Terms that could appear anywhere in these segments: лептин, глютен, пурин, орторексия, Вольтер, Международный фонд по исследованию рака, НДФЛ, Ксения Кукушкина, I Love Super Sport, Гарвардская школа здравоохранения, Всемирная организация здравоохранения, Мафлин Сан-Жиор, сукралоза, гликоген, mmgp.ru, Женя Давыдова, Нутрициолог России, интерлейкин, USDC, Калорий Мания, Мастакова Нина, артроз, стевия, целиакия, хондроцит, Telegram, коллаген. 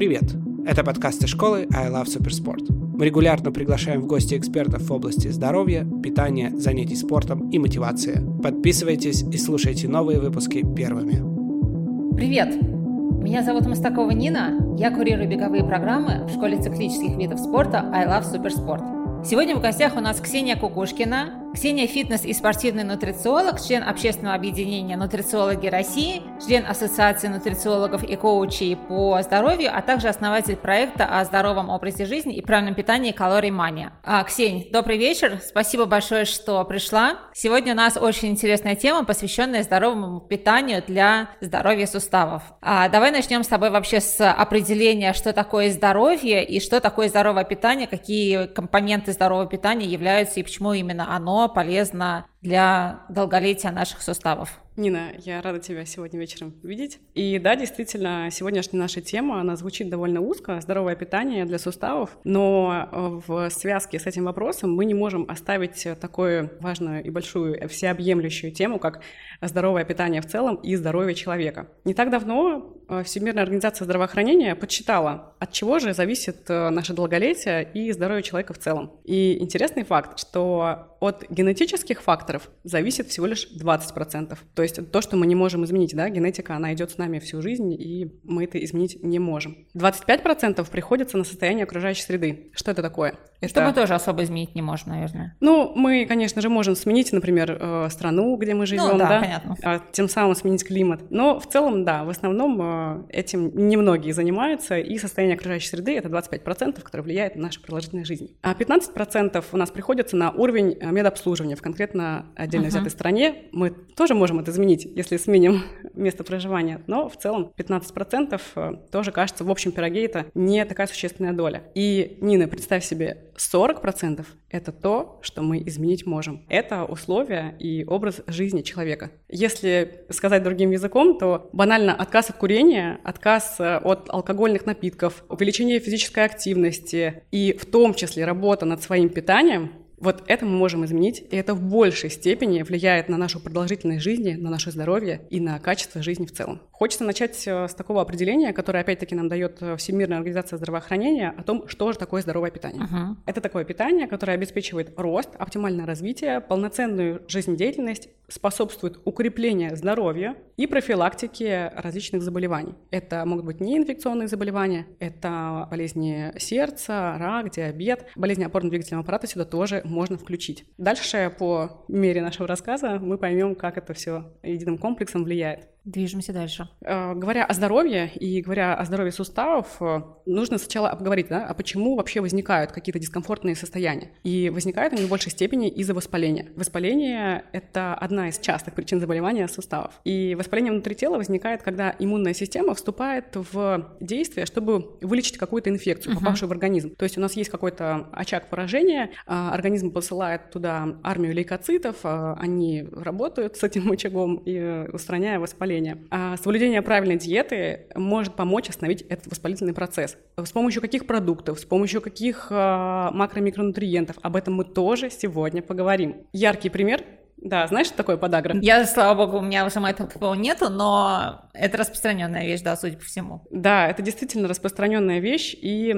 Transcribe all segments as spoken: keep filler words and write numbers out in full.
Привет! Это подкасты школы I Love Super Sport. Мы регулярно приглашаем в гости экспертов в области здоровья, питания, занятий спортом и мотивации. Подписывайтесь и слушайте новые выпуски первыми. Привет! Меня зовут Мастакова Нина. Я курирую беговые программы в школе циклических видов спорта I Love Super Sport. Сегодня в гостях у нас Ксения Кукушкина. Ксения – фитнес- и спортивный нутрициолог, член общественного объединения «Нутрициологи России», член Ассоциации нутрициологов и коучей по здоровью, а также основатель проекта о здоровом образе жизни и правильном питании «Калорий Мания». А, Ксень, добрый вечер. Спасибо большое, что пришла. Сегодня у нас очень интересная тема, посвященная здоровому питанию для здоровья суставов. А, давай начнем с тобой вообще с определения, что такое здоровье и что такое здоровое питание, какие компоненты здорового питания являются и почему именно оно полезно для долголетия наших суставов. Нина, я рада тебя сегодня вечером видеть. И да, действительно, сегодняшняя наша тема, она звучит довольно узко, здоровое питание для суставов, но в связке с этим вопросом мы не можем оставить такую важную и большую всеобъемлющую тему, как здоровое питание в целом и здоровье человека. Не так давно Всемирная организация здравоохранения подсчитала, от чего же зависит наше долголетие и здоровье человека в целом. И интересный факт, что от генетических факторов зависит всего лишь двадцать процентов. То есть то, что мы не можем изменить, да, генетика, она идет с нами всю жизнь, и мы это изменить не можем. двадцать пять процентов приходится на состояние окружающей среды. Что это такое? Это... Что мы тоже особо изменить не можем, наверное. Ну, мы, конечно же, можем сменить, например, страну, где мы живем, ну, да, да? Понятно. Тем самым сменить климат. Но в целом, да, в основном этим немногие занимаются, и состояние окружающей среды – это двадцать пять процентов, которое влияет на нашу продолжительность жизни. А пятнадцать процентов у нас приходится на уровень медобслуживания в конкретно отдельно взятой uh-huh. стране. Мы тоже можем это изменить, если сменим место проживания, но в целом пятнадцать процентов тоже, кажется, в общем пироге это не такая существенная доля. И, Нина, представь себе, сорок процентов – это то, что мы изменить можем. Это условия и образ жизни человека. Если сказать другим языком, то банально отказ от курения, отказ от алкогольных напитков, увеличение физической активности и в том числе работа над своим питанием, вот это мы можем изменить, и это в большей степени влияет на нашу продолжительность жизни, на наше здоровье и на качество жизни в целом. Хочется начать с такого определения, которое опять-таки нам дает Всемирная организация здравоохранения, о том, что же такое здоровое питание. Uh-huh. Это такое питание, которое обеспечивает рост, оптимальное развитие, полноценную жизнедеятельность, способствует укреплению здоровья и профилактике различных заболеваний. Это могут быть неинфекционные заболевания, это болезни сердца, рак, диабет, болезни опорно-двигательного аппарата сюда тоже можно включить. Дальше, по мере нашего рассказа, мы поймем, как это все единым комплексом влияет. Движемся дальше. Говоря о здоровье и говоря о здоровье суставов, нужно сначала обговорить, да, а почему вообще возникают какие-то дискомфортные состояния. И возникают они в большей степени из-за воспаления. Воспаление – это одна из частых причин заболевания суставов. И воспаление внутри тела возникает, когда иммунная система вступает в действие, чтобы вылечить какую-то инфекцию, попавшую uh-huh. в организм. То есть у нас есть какой-то очаг поражения, организм посылает туда армию лейкоцитов, они работают с этим очагом, и устраняя воспаление. А соблюдение правильной диеты может помочь остановить этот воспалительный процесс. С помощью каких продуктов, с помощью каких макро-микронутриентов, об этом мы тоже сегодня поговорим. Яркий пример. Да, знаешь, что такое подагра? Я, слава богу, у меня сама этого такого нету, но это распространенная вещь, да, судя по всему. Да, это действительно распространенная вещь, и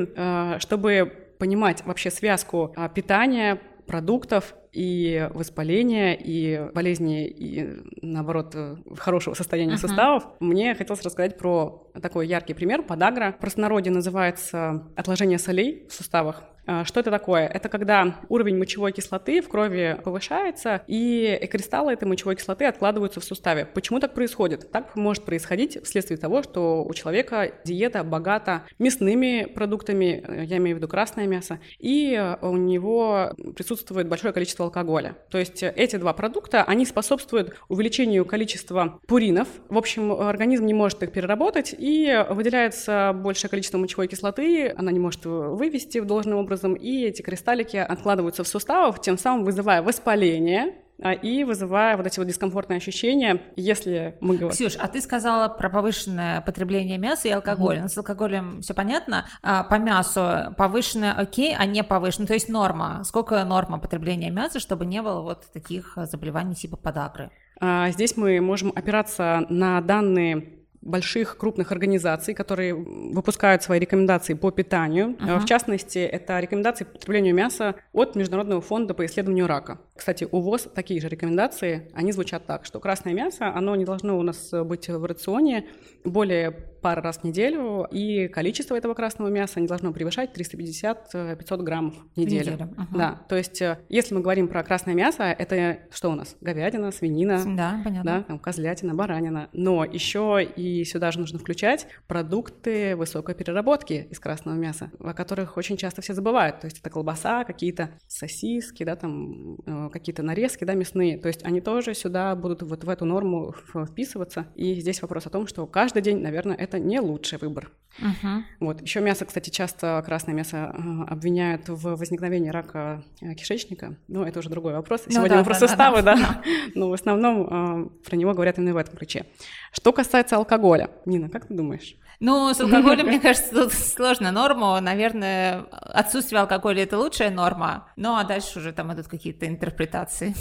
чтобы понимать вообще связку питания, продуктов, и воспаления, и болезни, и, наоборот, хорошего состояния uh-huh. суставов, мне хотелось рассказать про такой яркий пример, подагра. В простонародье называется отложение солей в суставах. Что это такое? Это когда уровень мочевой кислоты в крови повышается, и кристаллы этой мочевой кислоты откладываются в суставе. Почему так происходит? Так может происходить вследствие того, что у человека диета богата мясными продуктами, я имею в виду красное мясо, и у него присутствует большое количество алкоголя. То есть эти два продукта, они способствуют увеличению количества пуринов. В общем, организм не может их переработать, и выделяется большее количество мочевой кислоты, она не может вывести должным образом, и эти кристаллики откладываются в суставах, тем самым вызывая воспаление и вызывая вот эти вот дискомфортные ощущения, если мы говорим... Ксюш, а ты сказала про повышенное потребление мяса и алкоголя. Mm-hmm. С алкоголем все понятно. А по мясу повышенное окей, а не повышенное. То есть норма. Сколько норма потребления мяса, чтобы не было вот таких заболеваний типа подагры? А здесь мы можем опираться на данные больших крупных организаций, которые выпускают свои рекомендации по питанию. Uh-huh. В частности, это рекомендации по потреблению мяса от Международного фонда по исследованию рака. Кстати, у ВОЗ такие же рекомендации, они звучат так, что красное мясо, оно не должно у нас быть в рационе более пары раз в неделю, и количество этого красного мяса не должно превышать триста пятьдесят - пятьсот граммов в неделю. В неделю. Uh-huh. Да, то есть, если мы говорим про красное мясо, это что у нас? Говядина, свинина, да, понятно. Да, там, козлятина, баранина. Но еще и сюда же нужно включать продукты высокой переработки из красного мяса, о которых очень часто все забывают. То есть это колбаса, какие-то сосиски, да, там, какие-то нарезки, да, мясные. То есть они тоже сюда будут вот в эту норму вписываться. И здесь вопрос о том, что каждый день, наверное, это не лучший выбор. Uh-huh. Вот. Еще мясо, кстати, часто красное мясо обвиняют в возникновении рака кишечника. Но это уже другой вопрос. Сегодня ну, да, мы про да, составы, да. да. да. Но в основном э, про него говорят именно в этом ключе. Что касается алкоголя. Нина, как ты думаешь? Ну, с алкоголем, мне кажется, тут сложно норму. Наверное, отсутствие алкоголя – это лучшая норма. Ну, а дальше уже там идут какие-то интерпретации.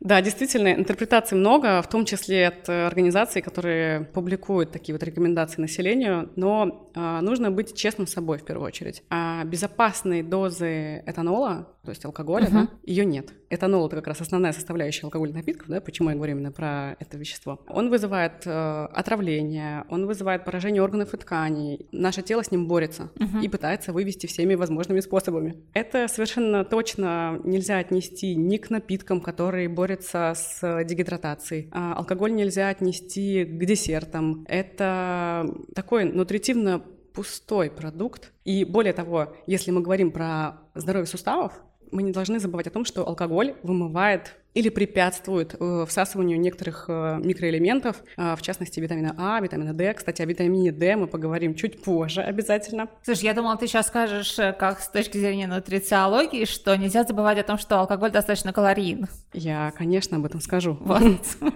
Да, действительно, интерпретаций много, в том числе от организаций, которые публикуют такие вот рекомендации населению, но э, нужно быть честным с собой в первую очередь. А безопасной дозы этанола, то есть алкоголя, uh-huh. да, ее нет. Этанол – это как раз основная составляющая алкогольных напитков, да, почему я говорю именно про это вещество. Он вызывает э, отравление, он вызывает поражение органов и тканей. Наше тело с ним борется uh-huh. и пытается вывести всеми возможными способами. Это совершенно точно нельзя отнести ни к напиткам, которые борются с дегидратацией. А алкоголь нельзя отнести к десертам. Это такой нутритивно пустой продукт. И более того, если мы говорим про здоровье суставов, мы не должны забывать о том, что алкоголь вымывает или препятствует всасыванию некоторых микроэлементов, в частности, витамина А, витамина Д. Кстати, о витамине Д мы поговорим чуть позже обязательно. Слушай, я думала, ты сейчас скажешь, как с точки зрения нутрициологии, что нельзя забывать о том, что алкоголь достаточно калорийен. Я, конечно, об этом скажу. Вот.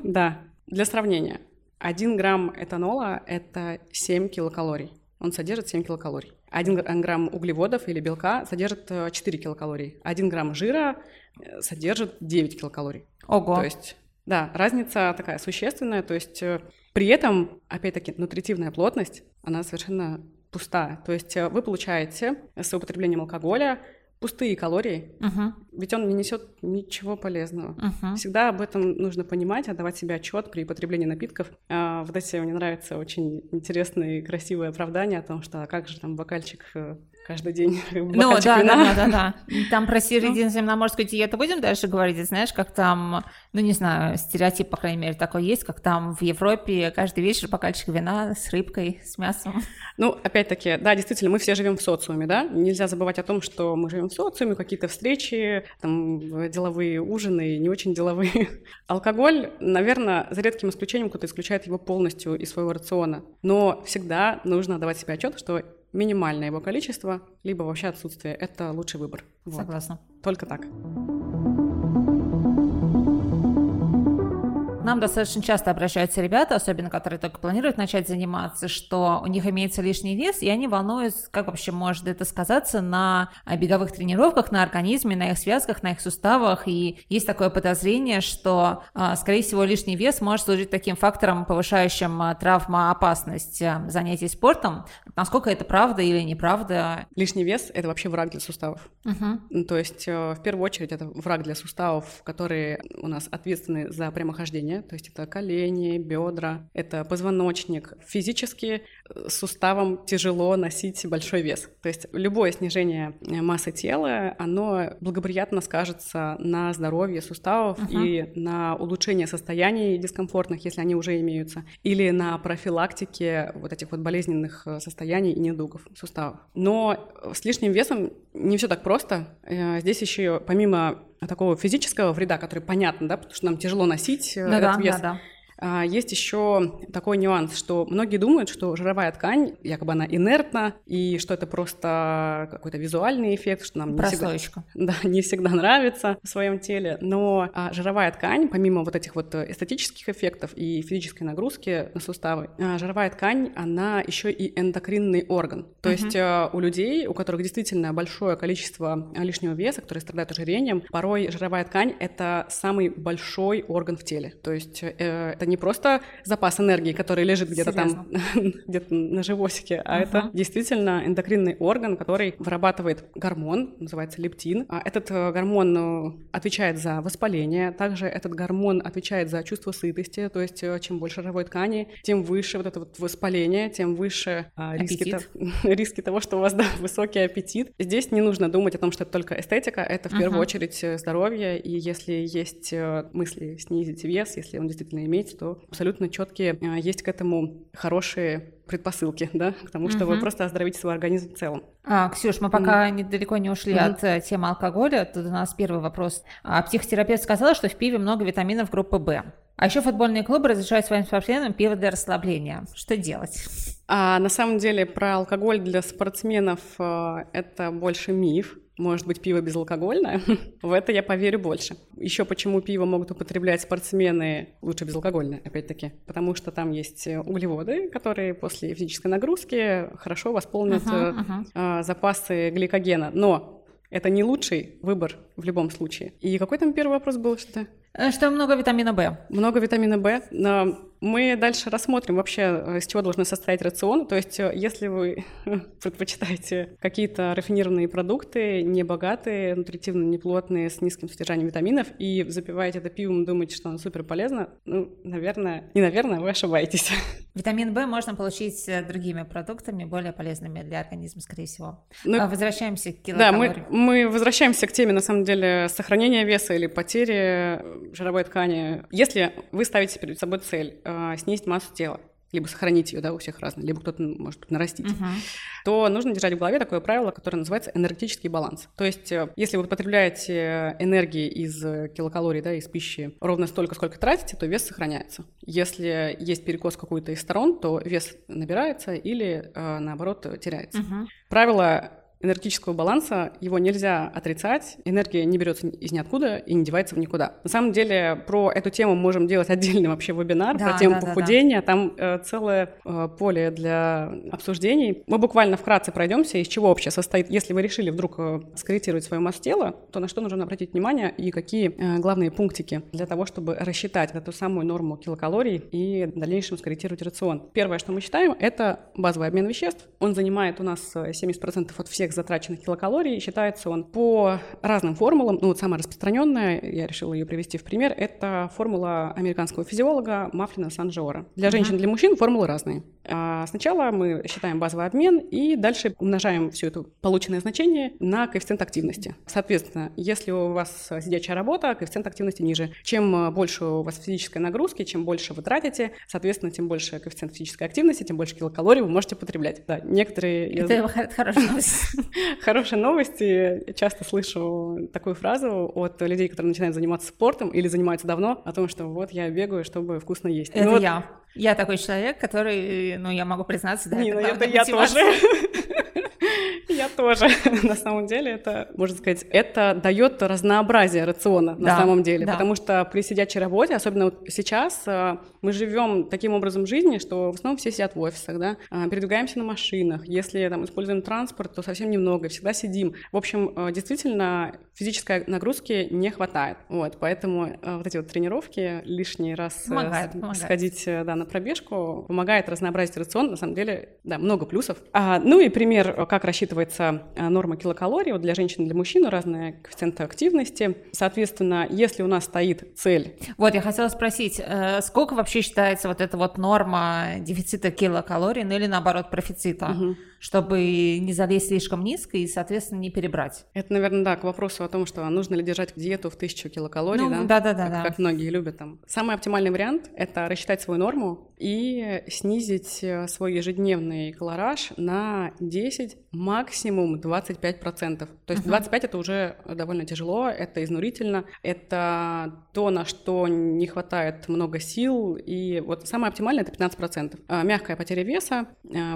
Да. Для сравнения, один грамм этанола – это семь килокалорий. Он содержит семь килокалорий. один грамм углеводов или белка содержит четыре килокалории. один грамм жира содержит девять килокалорий. Ого! То есть, да, разница такая существенная. То есть при этом, опять-таки, нутритивная плотность, она совершенно пуста. То есть вы получаете с употреблением алкоголя пустые калории, uh-huh. ведь он не несет ничего полезного. Uh-huh. Всегда об этом нужно понимать, отдавать себе отчет при потреблении напитков. А, в Дасе мне нравится очень интересное и красивое оправдание о том, что а как же там бокальчик каждый день, бокальчик ну, да, вина. Да, да, да, да. Там про средиземноморскую диету будем дальше говорить, знаешь, как там, ну не знаю, стереотип, по крайней мере, такой есть, как там в Европе каждый вечер бокальчик вина с рыбкой, с мясом. Ну, опять-таки, да, действительно, мы все живем в социуме, да, нельзя забывать о том, что мы живем в социуме, какие-то встречи, там, деловые ужины, не очень деловые. Алкоголь, наверное, за редким исключением кто-то исключает его полностью из своего рациона. Но всегда нужно отдавать себе отчет, что минимальное его количество, либо вообще отсутствие – это лучший выбор. Вот. Согласна. Только так. Нам достаточно часто обращаются ребята, особенно которые только планируют начать заниматься, что у них имеется лишний вес, и они волнуются, как вообще может это сказаться на беговых тренировках, на организме, на их связках, на их суставах. И есть такое подозрение, что, скорее всего, лишний вес может служить таким фактором, повышающим травмоопасность занятий спортом. Насколько это правда или неправда? Лишний вес – это вообще враг для суставов. Угу. То есть, в первую очередь, это враг для суставов, которые у нас ответственны за прямохождение. То есть это колени, бедра, это позвоночник. Физически суставам тяжело носить большой вес. То есть любое снижение массы тела, оно благоприятно скажется на здоровье суставов uh-huh. и на улучшение состояний дискомфортных, если они уже имеются, или на профилактике вот этих вот болезненных состояний и недугов суставов. Но с лишним весом не все так просто. Здесь еще помимо такого физического вреда, который понятно, да, потому что нам тяжело носить ну этот да, вес. Да, да. Есть еще такой нюанс, что многие думают, что жировая ткань, якобы она инертна, и что это просто какой-то визуальный эффект, что нам не всегда, да, не всегда нравится в своем теле. Но жировая ткань, помимо вот этих вот эстетических эффектов и физической нагрузки на суставы, жировая ткань, она еще и эндокринный орган. То uh-huh. есть у людей, у которых действительно большое количество лишнего веса, которые страдают ожирением, порой жировая ткань – это самый большой орган в теле. То есть это это не просто запас энергии, который лежит где-то там, где-то на животике, а это действительно эндокринный орган, который вырабатывает гормон, называется лептин. Этот гормон отвечает за воспаление, также этот гормон отвечает за чувство сытости, то есть чем больше жировой ткани, тем выше вот это вот воспаление, тем выше риски, риски того, что у вас да, высокий аппетит. Здесь не нужно думать о том, что это только эстетика, это в uh-huh. первую очередь здоровье, и если есть мысли снизить вес, если он действительно имеется, то абсолютно четкие есть к этому хорошие предпосылки, да, к тому, что uh-huh. вы просто оздоровите свой организм в целом. А, Ксюш, мы пока mm. далеко не ушли mm-hmm. от темы алкоголя, тут у нас первый вопрос. А, психотерапевт сказала, что в пиве много витаминов группы В. А еще футбольные клубы разрешают своим спортсменам пиво для расслабления. Что делать? А, на самом деле про алкоголь для спортсменов это больше миф. Может быть, пиво безалкогольное? В это я поверю больше. Еще почему пиво могут употреблять спортсмены лучше безалкогольное, опять-таки? Потому что там есть углеводы, которые после физической нагрузки хорошо восполнят uh-huh, uh-huh. запасы гликогена. Но это не лучший выбор в любом случае. И какой там первый вопрос был? Что-то? Что много витамина В. Много витамина В. Мы дальше рассмотрим вообще, из чего должен состоять рацион. То есть, если вы предпочитаете какие-то рафинированные продукты, небогатые, нутритивно неплотные, с низким содержанием витаминов, и запиваете это пивом, думаете, что оно супер полезно, ну, наверное, не наверное, вы ошибаетесь. Витамин В можно получить другими продуктами, более полезными для организма, скорее всего. Ну, возвращаемся к килокалории. Да, мы, мы возвращаемся к теме, на самом деле, сохранения веса или потери жировой ткани. Если вы ставите перед собой цель снизить массу тела, либо сохранить ее, да, у всех разные, либо кто-то может нарастить, uh-huh. то нужно держать в голове такое правило, которое называется энергетический баланс. То есть, если вы потребляете энергии из килокалорий, да, из пищи ровно столько, сколько тратите, то вес сохраняется. Если есть перекос какой-то из сторон, то вес набирается или, наоборот, теряется. Uh-huh. Правило энергетического баланса, его нельзя отрицать, энергия не берется из ниоткуда и не девается в никуда. На самом деле про эту тему можем делать отдельный вообще вебинар, да, про тему да, похудения, да, да. там э, целое э, поле для обсуждений. Мы буквально вкратце пройдемся, из чего вообще состоит, если вы решили вдруг э, скорректировать свою массу тела, то на что нужно обратить внимание и какие э, главные пунктики для того, чтобы рассчитать эту самую норму килокалорий и в дальнейшем скорректировать рацион. Первое, что мы считаем, это базовый обмен веществ. Он занимает у нас семьдесят процентов от всех затраченных килокалорий, считается он по разным формулам, ну вот самая распространенная, я решила ее привести в пример, это формула американского физиолога Мафлина Сан-Жиора. Для женщин и для мужчин формулы разные. А сначала мы считаем базовый обмен и дальше умножаем все это полученное значение на коэффициент активности. Соответственно, если у вас сидячая работа, коэффициент активности ниже. Чем больше у вас физической нагрузки, чем больше вы тратите, соответственно, тем больше коэффициент физической активности, тем больше килокалорий вы можете потреблять. Да, некоторые... Это хорошая новость. Хорошие новости. Часто слышу такую фразу от людей, которые начинают заниматься спортом или занимаются давно, о том, что вот я бегаю, чтобы вкусно есть. Это ну, я. Вот... Я такой человек, который, ну, я могу признаться, да, Нина, это, это я тоже. Я тоже. На самом деле это, можно сказать, это дает разнообразие рациона да, на самом деле, да. потому что при сидячей работе, особенно вот сейчас, мы живем таким образом жизни, что в основном все сидят в офисах, да, передвигаемся на машинах, если там используем транспорт, то совсем немного, всегда сидим. В общем, действительно физической нагрузки не хватает, вот, поэтому вот эти вот тренировки лишний раз помогает, сходить помогает. Да, на пробежку помогает разнообразить рацион, на самом деле, да, много плюсов. А, ну и пример, как рассчитывать норма килокалорий вот для женщин и для мужчин, разные коэффициенты активности. Соответственно, если у нас стоит цель... Вот, я хотела спросить, сколько вообще считается вот эта вот норма дефицита килокалорий, ну или наоборот профицита, угу. чтобы не залезть слишком низко и, соответственно, не перебрать? Это, наверное, да, к вопросу о том, что нужно ли держать диету в тысячу килокалорий, ну, да? Да, да, как, да. Как многие любят там. Самый оптимальный вариант – это рассчитать свою норму и снизить свой ежедневный калораж на десять, максимум двадцать пять процентов. То есть uh-huh. двадцать пять процентов это уже довольно тяжело, это изнурительно, это то, на что не хватает много сил, и вот самое оптимальное это пятнадцать процентов. Мягкая потеря веса,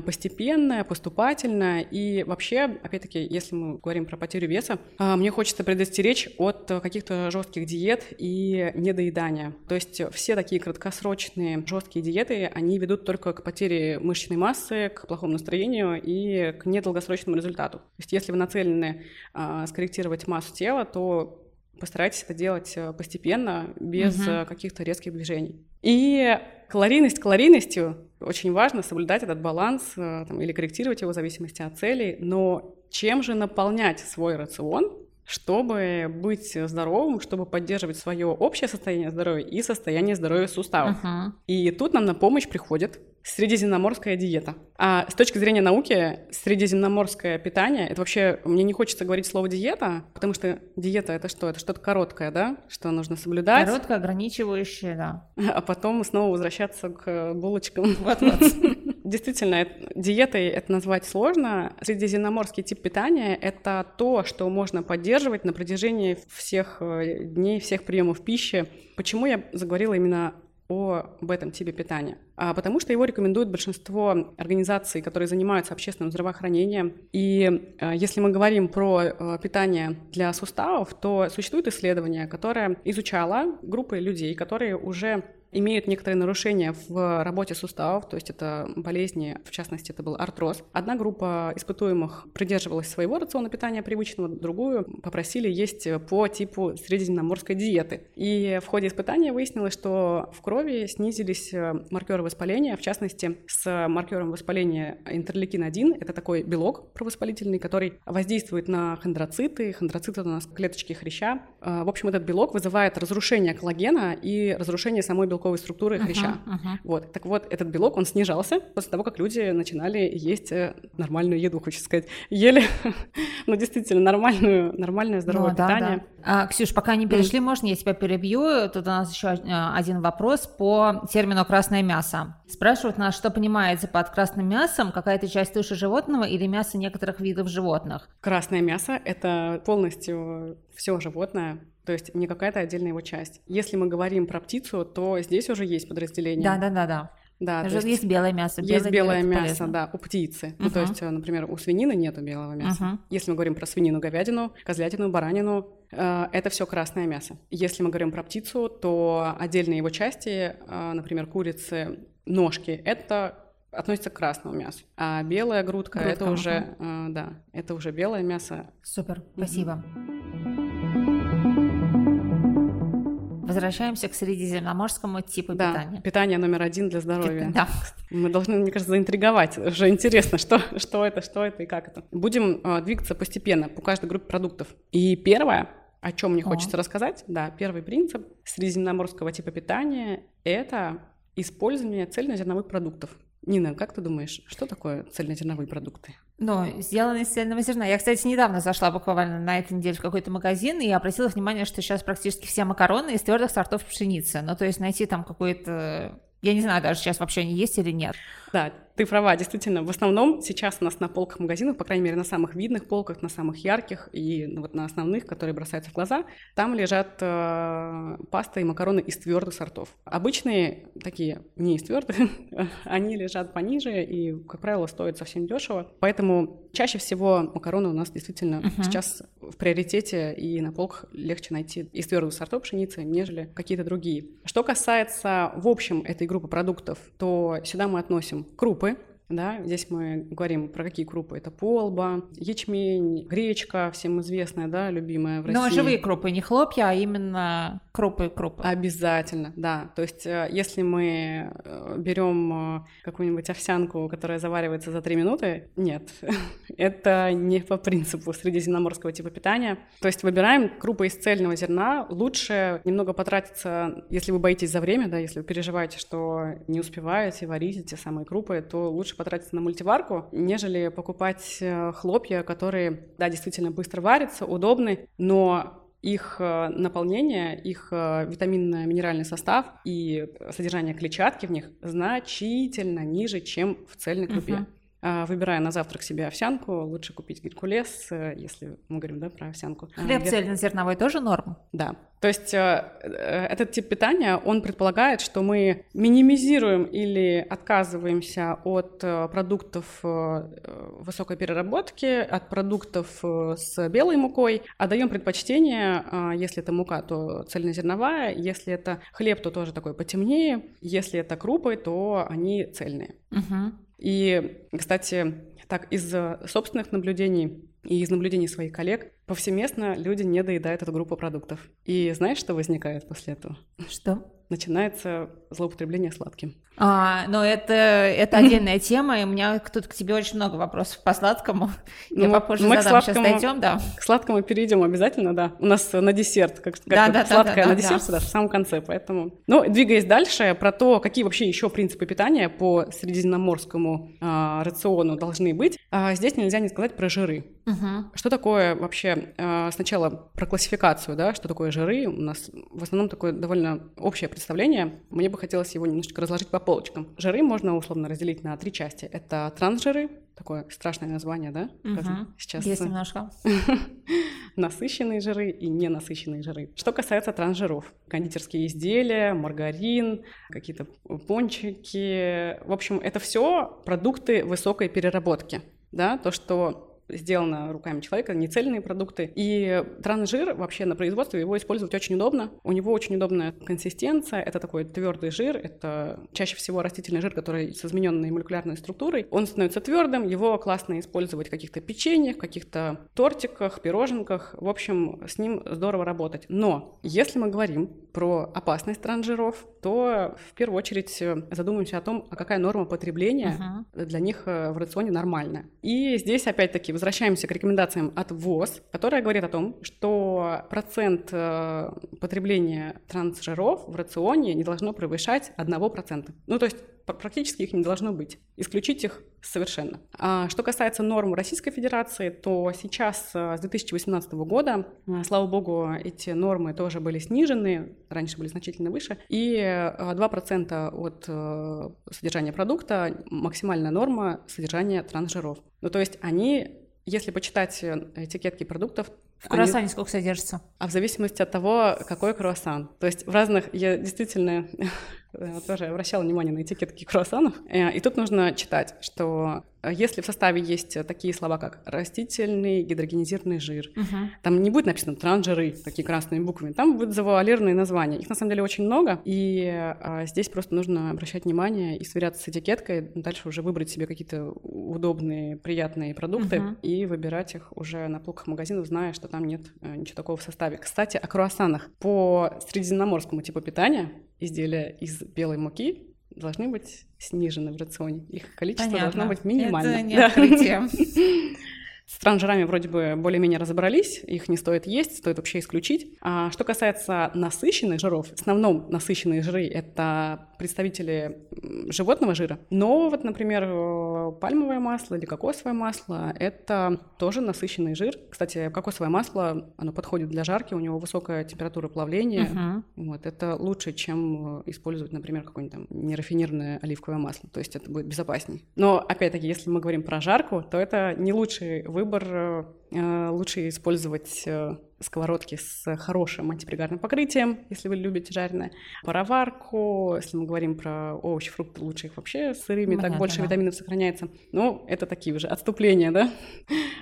постепенная, поступательная, и вообще, опять-таки, если мы говорим про потерю веса, мне хочется предостеречь от каких-то жестких диет и недоедания. То есть все такие краткосрочные жесткие диеты, они ведут только к потере мышечной массы, к плохому настроению и к недолгосрочному результату. То есть если вы нацелены а, скорректировать массу тела, то Постарайтесь это делать постепенно, без угу. каких-то резких движений. И калорийность калорийностью. Очень важно соблюдать этот баланс там, или корректировать его в зависимости от целей. Но чем же наполнять свой рацион, чтобы быть здоровым, чтобы поддерживать свое общее состояние здоровья и состояние здоровья суставов. Uh-huh. И тут нам на помощь приходит средиземноморская диета. А с точки зрения науки, средиземноморское питание, это вообще, мне не хочется говорить слово диета, потому что диета это что? Это что-то короткое, да? Что нужно соблюдать. Короткое, ограничивающее, да. А потом снова возвращаться к булочкам. Вот-вот. Действительно, диетой это назвать сложно. Средиземноморский тип питания – это то, что можно поддерживать на протяжении всех дней, всех приемов пищи. Почему я заговорила именно об этом типе питания? А потому что его рекомендует большинство организаций, которые занимаются общественным здравоохранением. И если мы говорим про питание для суставов, то существует исследование, которое изучало группы людей, которые уже имеют некоторые нарушения в работе суставов, то есть это болезни, в частности, это был артроз. Одна группа испытуемых придерживалась своего рациона питания привычного, другую попросили есть по типу средиземноморской диеты. И в ходе испытания выяснилось, что в крови снизились маркеры воспаления, в частности, с маркером воспаления интерлейкин один, это такой белок провоспалительный, который воздействует на хондроциты, хондроциты у нас клеточки хряща. В общем, этот белок вызывает разрушение коллагена и разрушение самой белковой структуры хряща. Uh-huh, uh-huh. Вот. Так вот, этот белок, он снижался после того, как люди начинали есть нормальную еду, хочется сказать. Ели, ну, действительно, нормальную, нормальное здоровое ну, да, питание. Да. А, Ксюш, пока не перешли, mm. можно я тебя перебью? Тут у нас еще один вопрос по термину «красное мясо». Спрашивают нас, что понимается под красным мясом? Какая-то часть туши животного или мясо некоторых видов животных? Красное мясо – это полностью все животное, то есть не какая-то отдельная его часть. Если мы говорим про птицу, то здесь уже есть подразделение. Да, да, да, да. Да, есть, есть белое мясо. Белое есть белое мясо, полезно. Да, у птицы. Uh-huh. Ну, то есть, например, у свинины нету белого мяса. Uh-huh. Если мы говорим про свинину, говядину, козлятину, баранину, э, это все красное мясо. Если мы говорим про птицу, то отдельные его части, э, например, курицы, ножки, это относится к красному мясу. А белая грудка, грудка это, уже, э, да, это уже белое мясо. Супер, спасибо. Возвращаемся к средиземноморскому типу да, питания. Питание номер один для здоровья. Да. Мы должны, мне кажется, заинтриговать. Уже интересно, что, что это, что это и как это. Будем э, двигаться постепенно по каждой группе продуктов. И первое, о чем мне хочется о. рассказать, да, первый принцип средиземноморского типа питания – это использование цельнозерновых продуктов. Нина, как ты думаешь, что такое цельнозерновые продукты? Ну, сделаны из цельного зерна. Я, кстати, недавно зашла буквально на этой неделе в какой-то магазин и обратила внимание, что сейчас практически все макароны из твердых сортов пшеницы. Ну, то есть найти там какой-то... Я не знаю даже, сейчас вообще они есть или нет. Да, ты права, действительно. В основном сейчас у нас на полках магазинов, по крайней мере, на самых видных полках, на самых ярких и вот на основных, которые бросаются в глаза, там лежат э, паста и макароны из твердых сортов. Обычные такие, не из твердых, они лежат пониже и, как правило, стоят совсем дешево. Поэтому чаще всего макароны у нас действительно uh-huh. сейчас в приоритете и на полках легче найти из твердых сортов пшеницы, нежели какие-то другие. Что касается, в общем, этой группы продуктов, то сюда мы относим крупы, да, здесь мы говорим про какие крупы, это полба, ячмень, гречка, всем известная, да, любимая в России. Но живые крупы, не хлопья, а именно крупы-крупы. Обязательно, да, то есть если мы берем какую-нибудь овсянку, которая заваривается за три минуты, нет, это не по принципу средиземноморского типа питания, то есть выбираем крупы из цельного зерна, лучше немного потратиться, если вы боитесь за время, да, если вы переживаете, что не успеваете варить эти самые крупы, то лучше потратиться на мультиварку, нежели покупать хлопья, которые, да, действительно быстро варятся, удобны, но их наполнение, их витаминно-минеральный состав и содержание клетчатки в них значительно ниже, чем в цельной крупе. Uh-huh. Выбирая на завтрак себе овсянку, лучше купить геркулес, если мы говорим, да, про овсянку. Хлеб цельнозерновой тоже норм? Да. То есть этот тип питания, он предполагает, что мы минимизируем или отказываемся от продуктов высокой переработки, от продуктов с белой мукой, отдаем предпочтение, если это мука, то цельнозерновая, если это хлеб, то тоже такой потемнее, если это крупы, то они цельные. Угу. И, кстати, так из собственных наблюдений И из наблюдений своих коллег повсеместно люди не доедают эту группу продуктов. И знаешь, что возникает после этого? Что? Начинается злоупотребление сладким. А, ну это, это отдельная тема, и у меня тут к тебе очень много вопросов по сладкому. Я ну, попозже мы задам, к сладкому, сейчас дойдем, да. К сладкому перейдем обязательно, да. У нас на десерт, как, как да, да, сладкое да, да, на да, десерт, да. Да, в самом конце, поэтому. Ну, двигаясь дальше, про то, какие вообще еще принципы питания по средиземноморскому э, рациону должны быть, э, здесь нельзя не сказать про жиры. Угу. Что такое вообще, э, сначала про классификацию, да, что такое жиры, у нас в основном такое довольно общее представление. представление, мне бы хотелось его немножечко разложить по полочкам. Жиры можно условно разделить на три части. Это трансжиры, такое страшное название, да? Угу. Сейчас... Есть немножко. Насыщенные жиры и ненасыщенные жиры. Что касается трансжиров, кондитерские изделия, маргарин, какие-то пончики. В общем, это все продукты высокой переработки, да, то, что... сделано руками человека, нецельные продукты. И трансжир вообще на производстве его использовать очень удобно. У него очень удобная консистенция. Это такой твердый жир. Это чаще всего растительный жир, который с измененной молекулярной структурой. Он становится твердым. Его классно использовать в каких-то печеньях, в каких-то тортиках, пироженках. В общем, с ним здорово работать. Но если мы говорим про опасность трансжиров, то в первую очередь задумаемся о том, а какая норма потребления uh-huh. для них в рационе нормальная. И здесь опять-таки возвращаемся к рекомендациям от ВОЗ, которая говорит о том, что процент э, потребления трансжиров в рационе не должно превышать одного процента. Ну, то есть практически их не должно быть. Исключить их совершенно. А что касается норм Российской Федерации, то сейчас, с две тысячи восемнадцатого года, слава богу, эти нормы тоже были снижены, раньше были значительно выше, и два процента от содержания продукта максимальная норма содержания трансжиров. Ну, то есть они, если почитать этикетки продуктов, в круассане они... сколько содержится? А в зависимости от того, какой круассан. То есть в разных... Я действительно тоже обращала внимание на этикетки круассанов. И тут нужно читать, что если в составе есть такие слова, как растительный гидрогенизированный жир, uh-huh. там не будет написано трансжиры, такие красными буквами, там будут завуалированные названия. Их на самом деле очень много, и здесь просто нужно обращать внимание и сверяться с этикеткой, дальше уже выбрать себе какие-то удобные, приятные продукты uh-huh. и выбирать их уже на полках магазинов, зная, что там нет ничего такого в составе. Кстати, о круассанах. По средиземноморскому типу питания изделия из белой муки должны быть снижены в рационе. Их количество Понятно. Должно быть минимально. Это не открытие. С трансжирами вроде бы более-менее разобрались, их не стоит есть, стоит вообще исключить. А что касается насыщенных жиров, в основном насыщенные жиры – это представители животного жира, но вот, например, пальмовое масло или кокосовое масло – это тоже насыщенный жир. Кстати, кокосовое масло, оно подходит для жарки, у него высокая температура плавления. Угу. Вот, это лучше, чем использовать, например, какое-нибудь там нерафинированное оливковое масло, то есть это будет безопасней. Но, опять-таки, если мы говорим про жарку, то это не лучший выбор. Выбор лучше использовать сковородки с хорошим антипригарным покрытием, если вы любите жареное, пароварку, если мы говорим про овощи, фрукты, лучше их вообще сырыми, Понятно, так больше да. витаминов сохраняется. Ну, это такие уже отступления, да?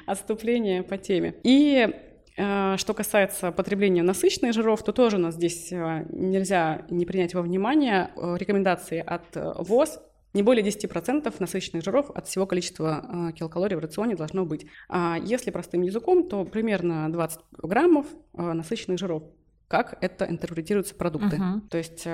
Отступления по теме. И что касается потребления насыщенных жиров, то тоже у нас здесь нельзя не принять во внимание рекомендации от ВОЗ. Не более десяти процентов насыщенных жиров от всего количества килокалорий в рационе должно быть. А если простым языком, то примерно двадцать граммов насыщенных жиров. Как это интерпретируются продукты. Uh-huh. То есть,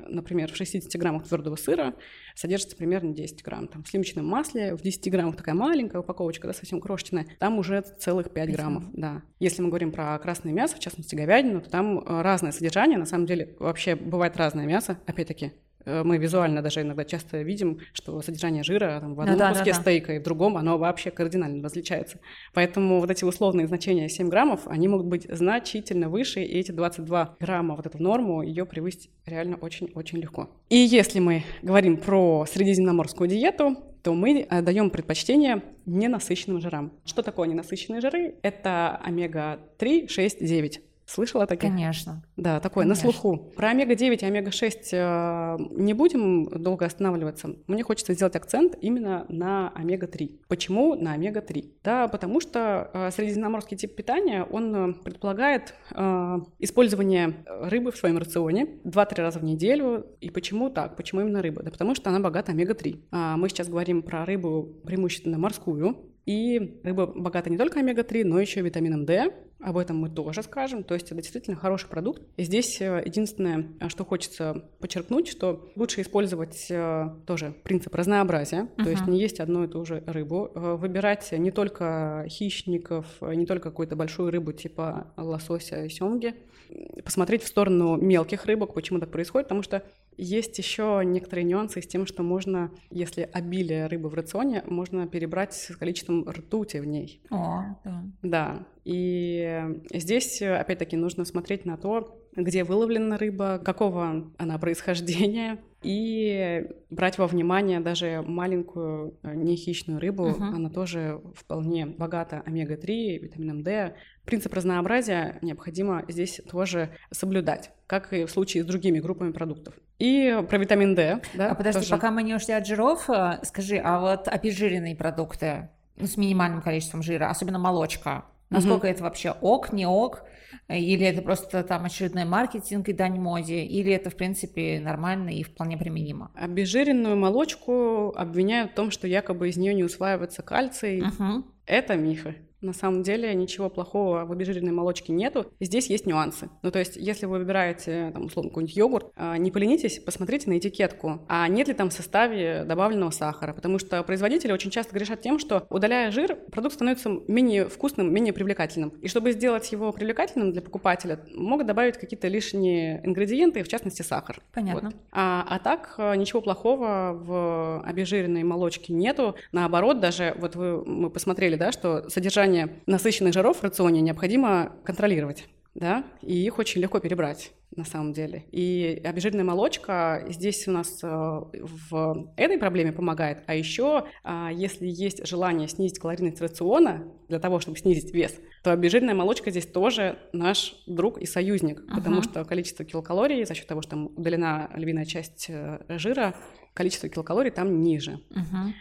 например, в шестидесяти граммах твердого сыра содержится примерно десять грамм. Там, в сливочном масле в десяти граммах такая маленькая упаковочка, да, совсем крошечная, там уже целых пять граммов. Да. Если мы говорим про красное мясо, в частности говядину, то там разное содержание. На самом деле вообще бывает разное мясо, опять-таки. Мы визуально даже иногда часто видим, что содержание жира там, в одном да, куске да, да. стейка и в другом, оно вообще кардинально различается. Поэтому вот эти условные значения семь граммов, они могут быть значительно выше, и эти двадцать два грамма, вот эту норму, ее превысить реально очень-очень легко. И если мы говорим про средиземноморскую диету, то мы даем предпочтение ненасыщенным жирам. Что такое ненасыщенные жиры? Это омега три, шесть, девять. Слышала такие? Конечно. Да, такое, Конечно. На слуху. Про омега девять и омега шесть не будем долго останавливаться. Мне хочется сделать акцент именно на омега три. Почему на омега три? Да, потому что средиземноморский тип питания, он предполагает использование рыбы в своем рационе два-три раза в неделю. И почему так? Почему именно рыба? Да потому что она богата омега три. Мы сейчас говорим про рыбу преимущественно морскую. И рыба богата не только омега три, но еще и витамином D. Об этом мы тоже скажем. То есть это действительно хороший продукт. И здесь единственное, что хочется подчеркнуть, что лучше использовать тоже принцип разнообразия. Uh-huh. То есть не есть одну и ту же рыбу. Выбирать не только хищников, не только какую-то большую рыбу типа лосося и сёмги. Посмотреть в сторону мелких рыбок, почему так происходит. Потому что есть еще некоторые нюансы с тем, что можно, если обилие рыбы в рационе, можно перебрать с количеством ртути в ней. О, да. Да. И здесь, опять-таки, нужно смотреть на то, где выловлена рыба, какого она происхождения, и брать во внимание даже маленькую нехищную рыбу. Угу. Она тоже вполне богата омега три, витамином D. Принцип разнообразия необходимо здесь тоже соблюдать, как и в случае с другими группами продуктов. И про витамин D. Да, а подожди, тоже. Пока мы не ушли от жиров, скажи, а вот обезжиренные продукты, ну, с минимальным количеством жира, особенно молочка, насколько mm-hmm. это вообще ок, не ок? Или это просто там очередной маркетинг и дань моде? Или это, в принципе, нормально и вполне применимо? Обезжиренную молочку обвиняют в том, что якобы из нее не усваивается кальций. Uh-huh. Это мифы. На самом деле ничего плохого в обезжиренной молочке нету. Здесь есть нюансы. Ну, то есть, если вы выбираете, там, условно, какой-нибудь йогурт, не поленитесь, посмотрите на этикетку, а нет ли там в составе добавленного сахара. Потому что производители очень часто грешат тем, что, удаляя жир, продукт становится менее вкусным, менее привлекательным. И чтобы сделать его привлекательным для покупателя, могут добавить какие-то лишние ингредиенты, в частности, сахар. Понятно. Вот. А, а так ничего плохого в обезжиренной молочке нету. Наоборот, даже вот вы, мы посмотрели, да, что содержание насыщенных жиров в рационе необходимо контролировать, да, и их очень легко перебрать на самом деле. И обезжиренная молочка здесь у нас в этой проблеме помогает. А еще, если есть желание снизить калорийность рациона для того, чтобы снизить вес, то обезжиренная молочка здесь тоже наш друг и союзник, uh-huh. потому что количество килокалорий за счет того, что там удалена львиная часть жира, количество килокалорий там ниже. Uh-huh.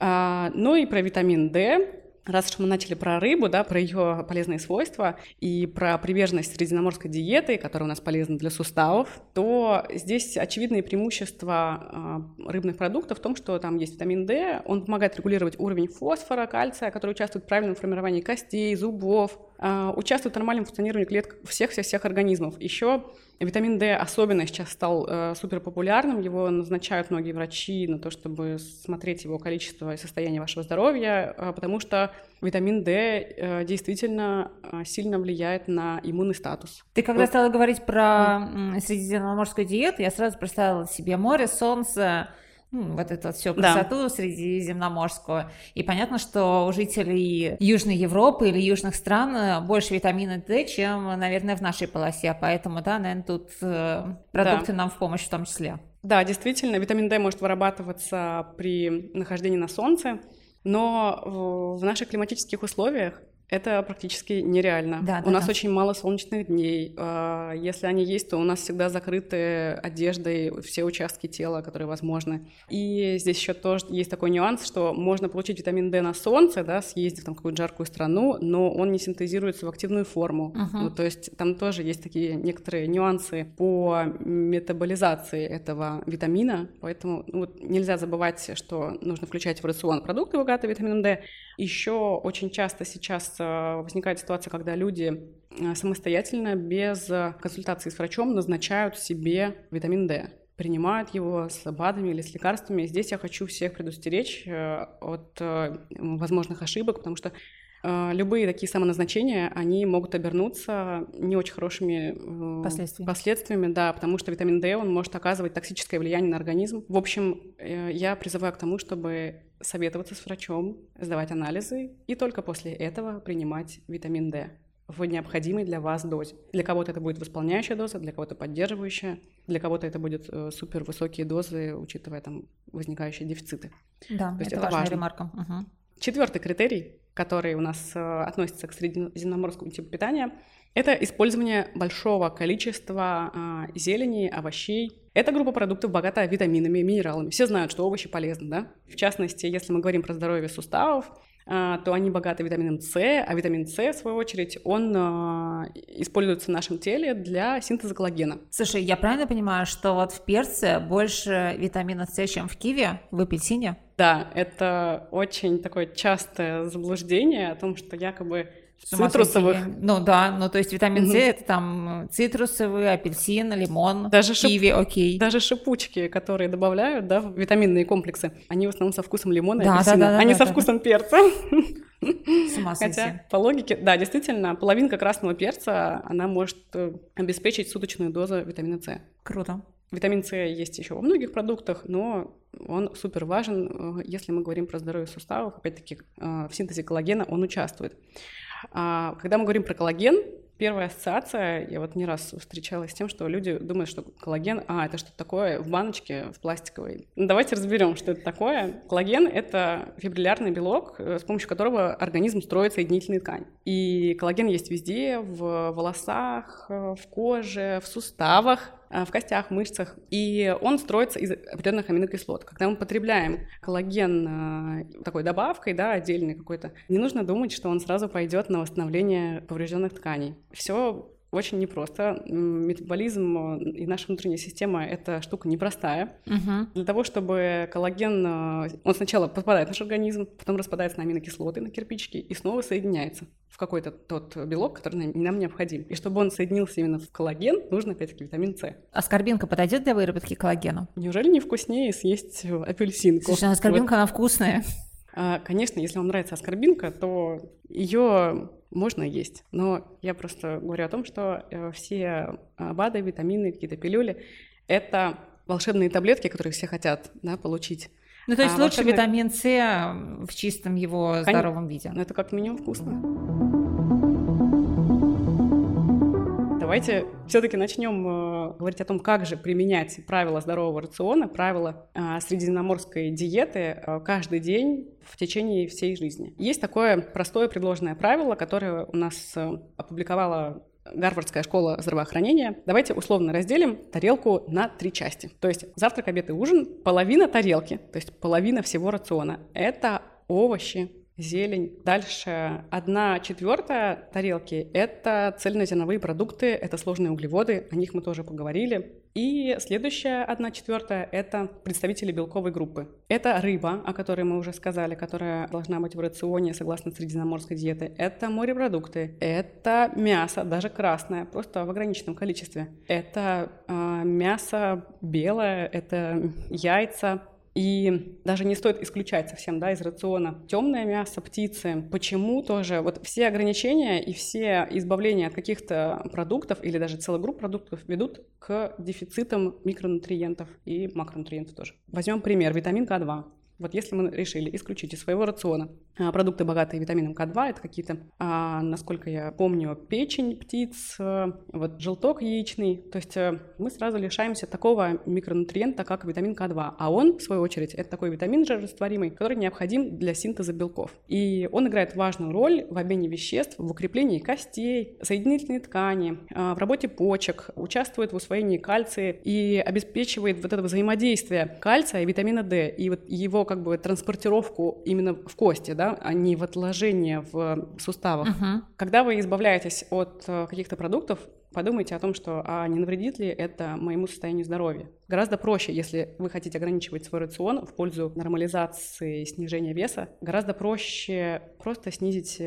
А, ну и про витамин D. Раз уж мы начали про рыбу, да, про ее полезные свойства и про приверженность средиземноморской диеты, которая у нас полезна для суставов, то здесь очевидные преимущества рыбных продуктов в том, что там есть витамин D, он помогает регулировать уровень фосфора, кальция, который участвует в правильном формировании костей, зубов, участвует в нормальном функционировании клеток всех-всех-всех организмов. Еще витамин D особенно сейчас стал э, суперпопулярным, его назначают многие врачи на то, чтобы смотреть его количество и состояние вашего здоровья, э, потому что витамин D э, действительно э, сильно влияет на иммунный статус. Ты когда вот. стала говорить про э, средиземноморскую диету, я сразу представила себе море, солнце, вот эту вот всю красоту, да, средиземноморскую. И понятно, что у жителей Южной Европы или южных стран больше витамина D, чем, наверное, в нашей полосе. Поэтому, да, наверное, тут продукты да. нам в помощь в том числе. Да, действительно, витамин D может вырабатываться при нахождении на солнце, но в наших климатических условиях это практически нереально. Да, у да, нас да. очень мало солнечных дней. Если они есть, то у нас всегда закрыты одеждой все участки тела, которые возможны. И здесь еще тоже есть такой нюанс, что можно получить витамин D на солнце, да, съездив там в какую-то жаркую страну, но он не синтезируется в активную форму. Uh-huh. Ну, то есть там тоже есть такие некоторые нюансы по метаболизации этого витамина. Поэтому ну, вот нельзя забывать, что нужно включать в рацион продукты, богатые витамином D. Еще очень часто сейчас возникает ситуация, когда люди самостоятельно, без консультации с врачом, назначают себе витамин D, принимают его с БАДами или с лекарствами. Здесь я хочу всех предостеречь от возможных ошибок, потому что любые такие самоназначения, они могут обернуться не очень хорошими последствиями. последствиями, да, потому что витамин D, он может оказывать токсическое влияние на организм. В общем, я призываю к тому, чтобы советоваться с врачом, сдавать анализы и только после этого принимать витамин D в необходимой для вас дозе. Для кого-то это будет восполняющая доза, для кого-то поддерживающая, для кого-то это будут супервысокие дозы, учитывая там возникающие дефициты. Да, это, это важная важно. ремарка. Угу. Четвертый критерий, который у нас относится к средиземноморскому типу питания, это использование большого количества зелени, овощей. Эта группа продуктов богата витаминами и минералами. Все знают, что овощи полезны, да? В частности, если мы говорим про здоровье суставов, то они богаты витамином С, а витамин С, в свою очередь, он используется в нашем теле для синтеза коллагена. Слушай, я правильно понимаю, что вот в перце больше витамина С, чем в киви, в апельсине? Да, это очень такое частое заблуждение о том, что якобы цитрусовых. Ну да, ну то есть витамин С, mm-hmm. это там цитрусовый, апельсин, лимон, даже киви, шип... окей. Даже шипучки, которые добавляют, да, в витаминные комплексы, они в основном со вкусом лимона и да, апельсина, да, да, а да, не да, со да. вкусом перца. С ума сойти. Хотя по логике, да, действительно, половинка красного перца, она может обеспечить суточную дозу витамина С. Круто. Витамин С есть еще во многих продуктах, но он супер важен, если мы говорим про здоровье суставов. Опять-таки, в синтезе коллагена он участвует. Когда мы говорим про коллаген, первая ассоциация, я вот не раз встречалась с тем, что люди думают, что коллаген, а, это что-то такое в баночке, в пластиковой. Ну, давайте разберем, что это такое. Коллаген – это фибриллярный белок, с помощью которого организм строит соединительные ткани. И коллаген есть везде, в волосах, в коже, в суставах, в костях, мышцах, и он строится из определенных аминокислот. Когда мы потребляем коллаген такой добавкой, да, отдельной какой-то, не нужно думать, что он сразу пойдет на восстановление поврежденных тканей. Все очень непросто. Метаболизм и наша внутренняя система — это штука непростая. Угу. Для того, чтобы коллаген, он сначала попадает в наш организм, потом распадается на аминокислоты, на кирпичики, и снова соединяется в какой-то тот белок, который нам необходим. И чтобы он соединился именно в коллаген, нужно опять-таки витамин С. Аскорбинка подойдет для выработки коллагена? Неужели не вкуснее съесть апельсинку? Слушай, а аскорбинка, вот. Она вкусная. Конечно, если вам нравится аскорбинка, то ее можно есть. Но я просто говорю о том, что все БАДы, витамины, какие-то пилюли – это волшебные таблетки, которые все хотят, да, получить. Ну, то есть а лучше волшебные... витамин С в чистом его Кон... здоровом виде. Ну, это как минимум вкусно. Давайте все-таки начнем говорить о том, как же применять правила здорового рациона, правила средиземноморской диеты каждый день в течение всей жизни. Есть такое простое предложенное правило, которое у нас опубликовала Гарвардская школа здравоохранения. Давайте условно разделим тарелку на три части. То есть завтрак, обед и ужин. Половина тарелки, то есть половина всего рациона, это овощи, зелень. Дальше одна четвертая тарелки – это цельнозерновые продукты, это сложные углеводы, о них мы тоже поговорили. И следующая одна четвертая – это представители белковой группы. Это рыба, о которой мы уже сказали, которая должна быть в рационе согласно средиземноморской диете. Это морепродукты, это мясо, даже красное, просто в ограниченном количестве. Это э, мясо белое, это яйца. И даже не стоит исключать совсем, да, из рациона темное мясо, птицы. Почему тоже? Вот все ограничения и все избавления от каких-то продуктов или даже целых групп продуктов ведут к дефицитам микронутриентов и макронутриентов тоже. Возьмем пример. Витамин ка два. Вот если мы решили исключить из своего рациона продукты, богатые витамином ка два, это какие-то, насколько я помню, печень птиц, вот желток яичный, то есть мы сразу лишаемся такого микронутриента, как витамин ка два, а он, в свою очередь, это такой витамин жирорастворимый, который необходим для синтеза белков. И он играет важную роль в обмене веществ, в укреплении костей, соединительной ткани, в работе почек, участвует в усвоении кальция и обеспечивает вот это взаимодействие кальция и витамина D, и вот его как бы транспортировку именно в кости, да, а не в отложение в суставах. Uh-huh. Когда вы избавляетесь от каких-то продуктов, подумайте о том, что а не навредит ли это моему состоянию здоровья. Гораздо проще, если вы хотите ограничивать свой рацион в пользу нормализации и снижения веса, гораздо проще просто снизить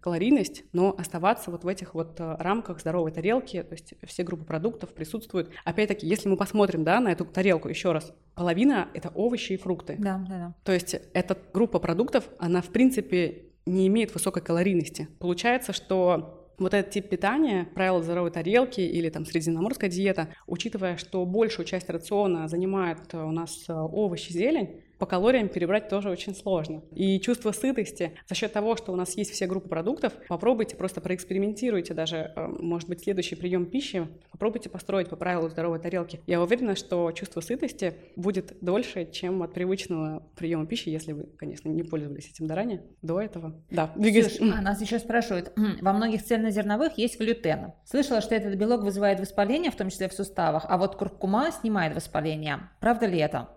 калорийность, но оставаться вот в этих вот рамках здоровой тарелки, то есть все группы продуктов присутствуют. Опять-таки, если мы посмотрим, да, на эту тарелку еще раз, половина – это овощи и фрукты. Да, да, да. То есть эта группа продуктов, она в принципе не имеет высокой калорийности. Получается, что вот этот тип питания, правила здоровой тарелки или там средиземноморская диета, учитывая, что большую часть рациона занимают у нас овощи, зелень, по калориям перебрать тоже очень сложно. И чувство сытости за счет того, что у нас есть все группы продуктов, попробуйте, просто проэкспериментируйте даже, может быть, следующий прием пищи, попробуйте построить по правилу здоровой тарелки. Я уверена, что чувство сытости будет дольше, чем от привычного приема пищи, если вы, конечно, не пользовались этим до ранее, до этого. Да, двигайтесь. Слушай, а нас еще спрашивают, во многих цельнозерновых есть глютен. Слышала, что этот белок вызывает воспаление, в том числе в суставах, а вот куркума снимает воспаление. Правда ли это?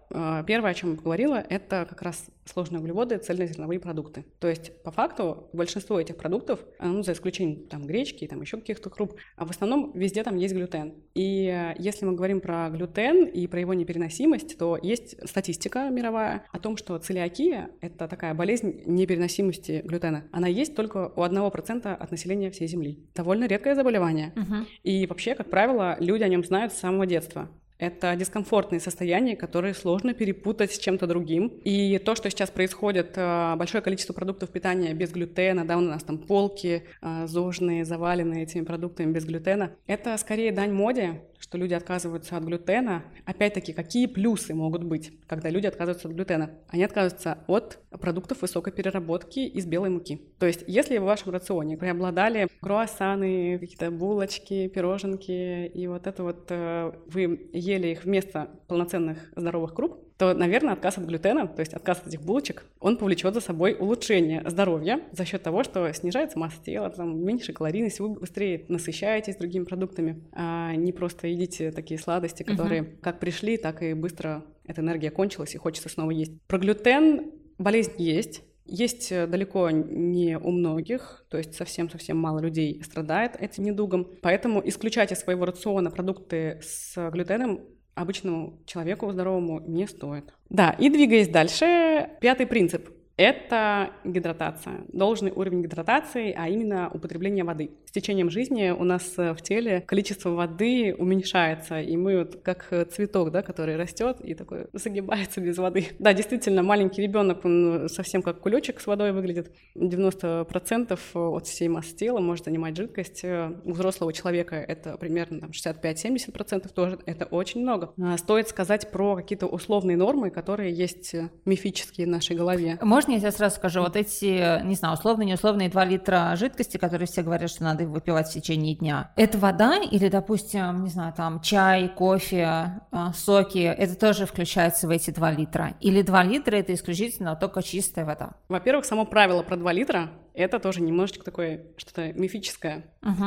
Первое, о чем я говорила, говорила, это как раз сложные углеводы, цельнозерновые продукты. То есть, по факту, большинство этих продуктов, ну, за исключением там, гречки и там, еще каких-то круп, в основном везде там есть глютен. И если мы говорим про глютен и про его непереносимость, то есть статистика мировая о том, что целиакия – это такая болезнь непереносимости глютена. Она есть только у одного процента от населения всей Земли. Довольно редкое заболевание. Угу. И вообще, как правило, люди о нем знают с самого детства. Это дискомфортные состояния, которые сложно перепутать с чем-то другим. И то, что сейчас происходит, большое количество продуктов питания без глютена, да, у нас там полки зожные, завалены этими продуктами без глютена, это скорее дань моде, что люди отказываются от глютена. Опять-таки, какие плюсы могут быть, когда люди отказываются от глютена? Они отказываются от продуктов высокой переработки из белой муки. То есть, если в вашем рационе преобладали круассаны, какие-то булочки, пироженки, и вот это вот вы ели их вместо полноценных здоровых круп, то, наверное, отказ от глютена, то есть отказ от этих булочек, он повлечет за собой улучшение здоровья за счет того, что снижается масса тела, там, меньше калорийность, вы быстрее насыщаетесь другими продуктами, а не просто едите такие сладости, которые угу. как пришли, так и быстро эта энергия кончилась и хочется снова есть. Про глютен болезнь есть. Есть далеко не у многих, то есть совсем-совсем мало людей страдает этим недугом. Поэтому исключать из своего рациона продукты с глютеном обычному человеку здоровому не стоит. Да, и двигаясь дальше, пятый принцип – это гидратация. Должный уровень гидратации, а именно употребление воды. С течением жизни у нас в теле количество воды уменьшается, и мы вот как цветок, да, который растет и такой загибается без воды. Да, действительно, маленький ребенок, он совсем как кулечек с водой выглядит. девяносто процентов от всей массы тела может занимать жидкость. У взрослого человека это примерно там, шестьдесят пять - семьдесят процентов тоже. Это очень много. Стоит сказать про какие-то условные нормы, которые есть мифические в нашей голове. Можно я тебе сразу скажу, вот эти, не знаю, условные-неусловные два литра жидкости, которые все говорят, что надо выпивать в течение дня, это вода или, допустим, не знаю, там, чай, кофе, соки, это тоже включается в эти два литра? Или два литра это исключительно только чистая вода? Во-первых, само правило про два литра, это тоже немножечко такое что-то мифическое. Угу.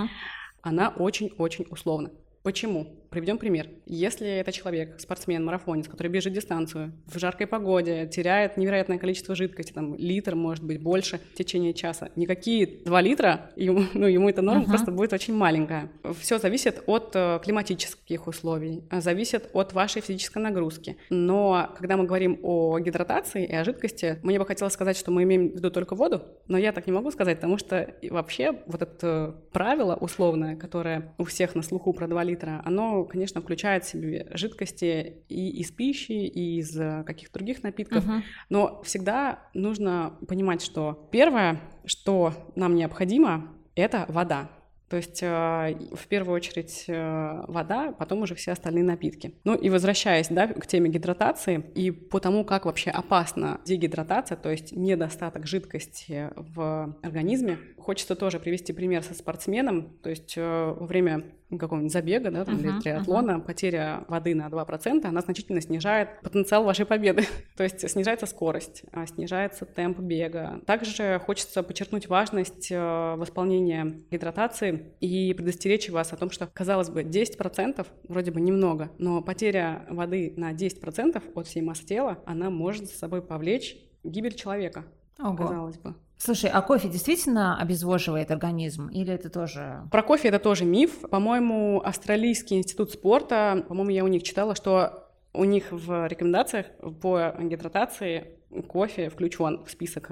Она очень-очень условна. Почему? Приведем пример. Если это человек, спортсмен, марафонец, который бежит дистанцию в жаркой погоде, теряет невероятное количество жидкости, там, литр, может быть, больше в течение часа, никакие два литра, ему, ну, ему эта норма uh-huh. просто будет очень маленькая. Все зависит от климатических условий, зависит от вашей физической нагрузки. Но когда мы говорим о гидратации и о жидкости, мне бы хотелось сказать, что мы имеем в виду только воду, но я так не могу сказать, потому что вообще вот это правило условное, которое у всех на слуху про два литра, оно, конечно, включает в себе жидкости и из пищи, и из каких-то других напитков, uh-huh. но всегда нужно понимать, что первое, что нам необходимо, это вода. То есть в первую очередь вода, потом уже все остальные напитки. Ну и возвращаясь, да, к теме гидратации и по тому, как вообще опасна дегидратация, то есть недостаток жидкости в организме, хочется тоже привести пример со спортсменом. То есть во время какого-нибудь забега, да, там, uh-huh, или триатлона, uh-huh. потеря воды на два процента, она значительно снижает потенциал вашей победы. То есть снижается скорость, снижается темп бега. Также хочется подчеркнуть важность восполнения гидратации и предостеречь вас о том, что, казалось бы, десять процентов вроде бы немного, но потеря воды на десять процентов от всей массы тела, она может за собой повлечь гибель человека, Ого. казалось бы. Слушай, а кофе действительно обезвоживает организм или это тоже... Про кофе это тоже миф. По-моему, Австралийский институт спорта, по-моему, я у них читала, что у них в рекомендациях по гидратации кофе включен в список,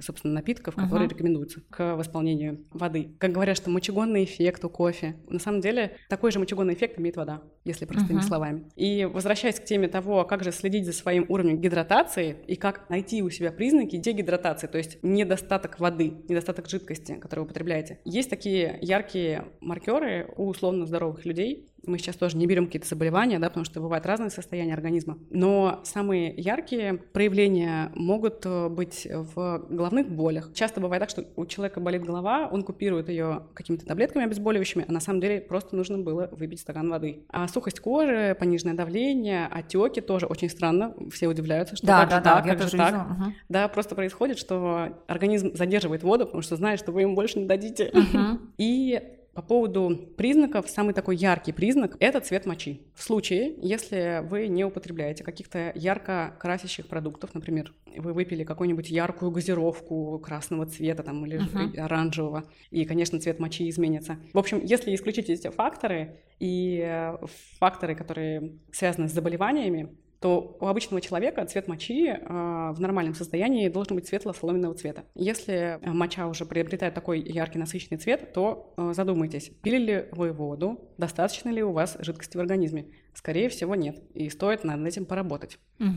собственно, напитков, которые uh-huh. рекомендуются к восполнению воды. Как говорят, что мочегонный эффект у кофе. На самом деле, такой же мочегонный эффект имеет вода, если простыми uh-huh. словами. И возвращаясь к теме того, как же следить за своим уровнем гидратации и как найти у себя признаки дегидратации, то есть недостаток воды, недостаток жидкости, который вы употребляете. Есть такие яркие маркеры у условно здоровых людей. Мы сейчас тоже не берем какие-то заболевания, да, потому что бывают разные состояния организма. Но самые яркие проявления могут быть в головных болях. Часто бывает так, что у человека болит голова, он купирует ее какими-то таблетками обезболивающими, а на самом деле просто нужно было выпить стакан воды. А сухость кожи, пониженное давление, отеки тоже очень странно. Все удивляются, что да, как да, же да, так, как же так. Угу. Да, просто происходит, что организм задерживает воду, потому что знает, что вы ему больше не дадите. Угу. И По поводу признаков, самый такой яркий признак – это цвет мочи. В случае, если вы не употребляете каких-то ярко красящих продуктов, например, вы выпили какую-нибудь яркую газировку красного цвета там, или uh-huh. оранжевого, и, конечно, цвет мочи изменится. В общем, если исключить эти факторы и факторы, которые связаны с заболеваниями, то у обычного человека цвет мочи э, в нормальном состоянии должен быть светло-соломенного цвета. Если моча уже приобретает такой яркий насыщенный цвет, то э, задумайтесь, пили ли вы воду, достаточно ли у вас жидкости в организме. Скорее всего, нет. И стоит над этим поработать. Угу.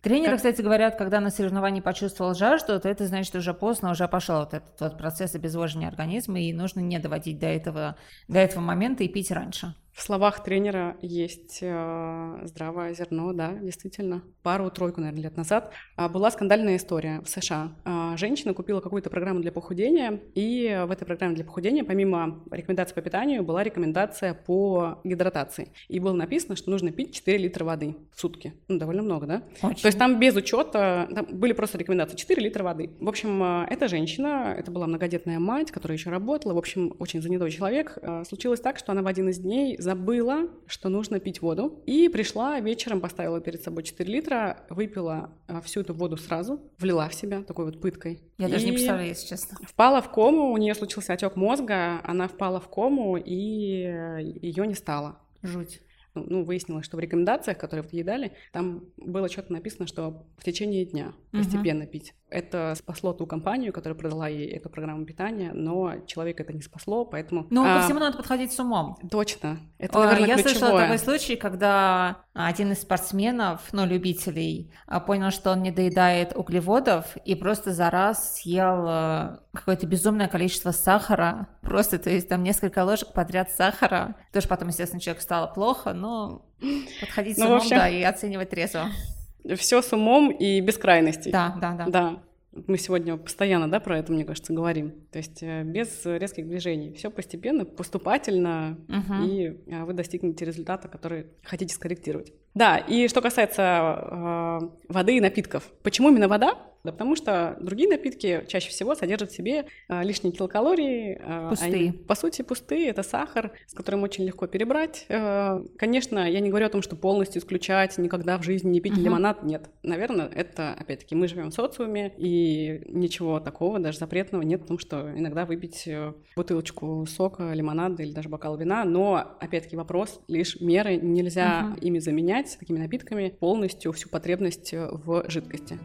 Тренеры, как... кстати, говорят, когда на соревновании почувствовал жажду, то это значит уже поздно, уже пошел вот этот вот процесс обезвоживания организма, и нужно не доводить до этого, до этого момента и пить раньше. В словах тренера есть э, здравое зерно, да, действительно. Пару-тройку, наверное, лет назад была скандальная история в США. Женщина купила какую-то программу для похудения, и в этой программе для похудения, помимо рекомендаций по питанию, была рекомендация по гидратации. И было написано, что нужно пить четыре литра воды в сутки. Ну, довольно много, да? Очень. То есть там без учета, там были просто рекомендации четыре литра воды. В общем, эта женщина, это была многодетная мать, которая еще работала, в общем, очень занятой человек. Случилось так, что она в один из дней забыла, что нужно пить воду, и пришла вечером, поставила перед собой четыре литра, выпила всю эту воду сразу, влила в себя такой вот пыткой. Я и даже не представляю, если честно. Впала в кому, у нее случился отек мозга, она впала в кому, и ее не стало. Жуть. Ну, выяснилось, что в рекомендациях, которые ей дали, там было что-то написано, что в течение дня постепенно uh-huh. пить. Это спасло ту компанию, которая продала ей эту программу питания, но человека это не спасло, поэтому... Ну, а... ко всему надо подходить с умом. Точно. Это, наверное, Я ключевое. слышала такой случай, когда один из спортсменов, ну, любителей, понял, что он не доедает углеводов и просто за раз съел какое-то безумное количество сахара. Просто, то есть, там несколько ложек подряд сахара. Тоже потом, естественно, человеку стало плохо, но подходить с умом, ну, в общем... да, и оценивать трезво. Все с умом и без крайностей. Да, да, да. Да. Мы сегодня постоянно, да, про это, мне кажется, говорим. То есть без резких движений. Все постепенно, поступательно, угу. и вы достигнете результата, который хотите скорректировать. Да, и что касается э, воды и напитков. Почему именно вода? Да потому что другие напитки чаще всего содержат в себе э, лишние килокалории. Э, пустые. Они, по сути, пустые. Это сахар, с которым очень легко перебрать. Э, конечно, я не говорю о том, что полностью исключать, никогда в жизни не пить uh-huh. лимонад. Нет. Наверное, это, опять-таки, мы живем в социуме, и ничего такого, даже запретного нет в том, что иногда выпить бутылочку сока, лимонада или даже бокал вина. Но, опять-таки, вопрос лишь меры. Нельзя uh-huh. ими заменять, с такими напитками, полностью всю потребность в жидкости.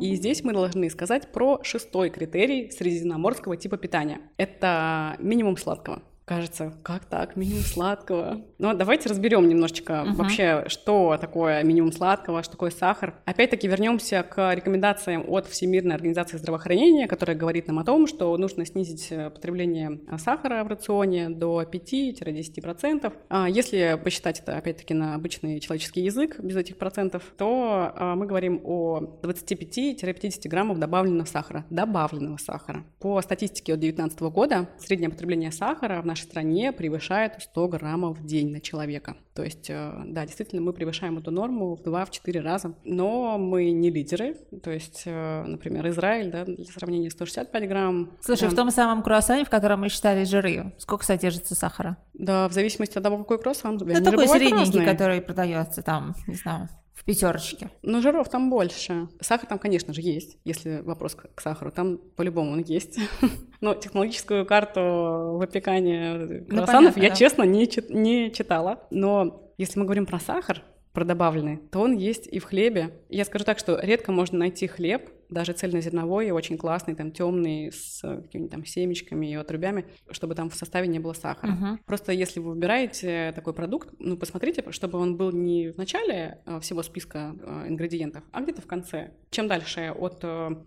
И здесь мы должны сказать про шестой критерий средиземноморского типа питания. Это минимум сладкого. Кажется, как так, минимум сладкого? Но давайте разберем немножечко uh-huh. вообще, что такое минимум сладкого, что такое сахар. Опять-таки вернемся к рекомендациям от Всемирной организации здравоохранения, которая говорит нам о том, что нужно снизить потребление сахара в рационе до пять-десять процентов. Если посчитать это, опять-таки, на обычный человеческий язык, без этих процентов, то мы говорим о двадцать пять - пятьдесят граммов добавленного сахара. Добавленного сахара. По статистике от две тысячи девятнадцатого года среднее потребление сахара в нашей стране превышает сто граммов в день на человека. То есть, да, действительно, мы превышаем эту норму в два-четыре раза, но мы не лидеры. То есть, например, Израиль, да, для сравнения, сто шестьдесят пять грамм. Слушай, да. В том самом круассане, в котором мы считали жиры, сколько содержится сахара? Да, в зависимости от того, какой круассан. Ну, такой средненький, который продается там, не знаю, в пятерочке. Но жиров там больше. Сахар там, конечно же, есть. Если вопрос к сахару, там по-любому он есть. Но технологическую карту выпекания круассанов, ну, я, да. честно, не, не читала. Но если мы говорим про сахар, про добавленный, то он есть и в хлебе. Я скажу так, что редко можно найти хлеб, даже цельнозерновой, очень классный, там темный, с какими-то там семечками и отрубями, чтобы там в составе не было сахара. Uh-huh. Просто если вы выбираете такой продукт, ну, посмотрите, чтобы он был не в начале всего списка ингредиентов, а где-то в конце. Чем дальше от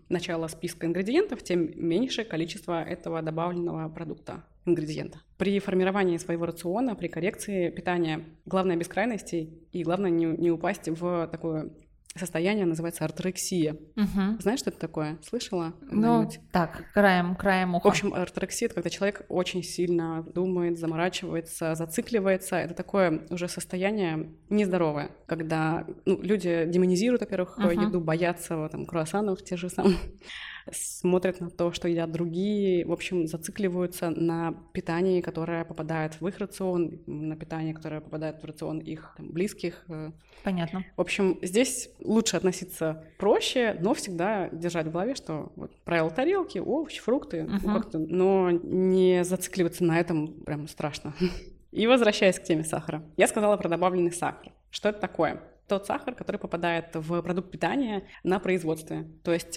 начала списка ингредиентов, тем меньше количество этого добавленного продукта, ингредиента. При формировании своего рациона, при коррекции питания, главное без крайностей и главное не, не упасть в такое состояние, называется орторексия. Угу. Знаешь, что это такое? Слышала? Ну, так, краем, краем уха. В общем, орторексия — это когда человек очень сильно думает, заморачивается, зацикливается. Это такое уже состояние нездоровое, когда, ну, люди демонизируют, во-первых, угу. еду, боятся, там, круассанов, те же самые. смотрят на то, что едят другие, в общем, зацикливаются на питании, которое попадает в их рацион, на питание, которое попадает в рацион их там, близких. Понятно. В общем, здесь лучше относиться проще, но всегда держать в голове, что вот, правила тарелки, овощи, фрукты, uh-huh. ну, как-то, но не зацикливаться на этом прям страшно. И возвращаясь к теме сахара. Я сказала про добавленный сахар. Что это такое? Тот сахар, который попадает в продукт питания на производстве. То есть,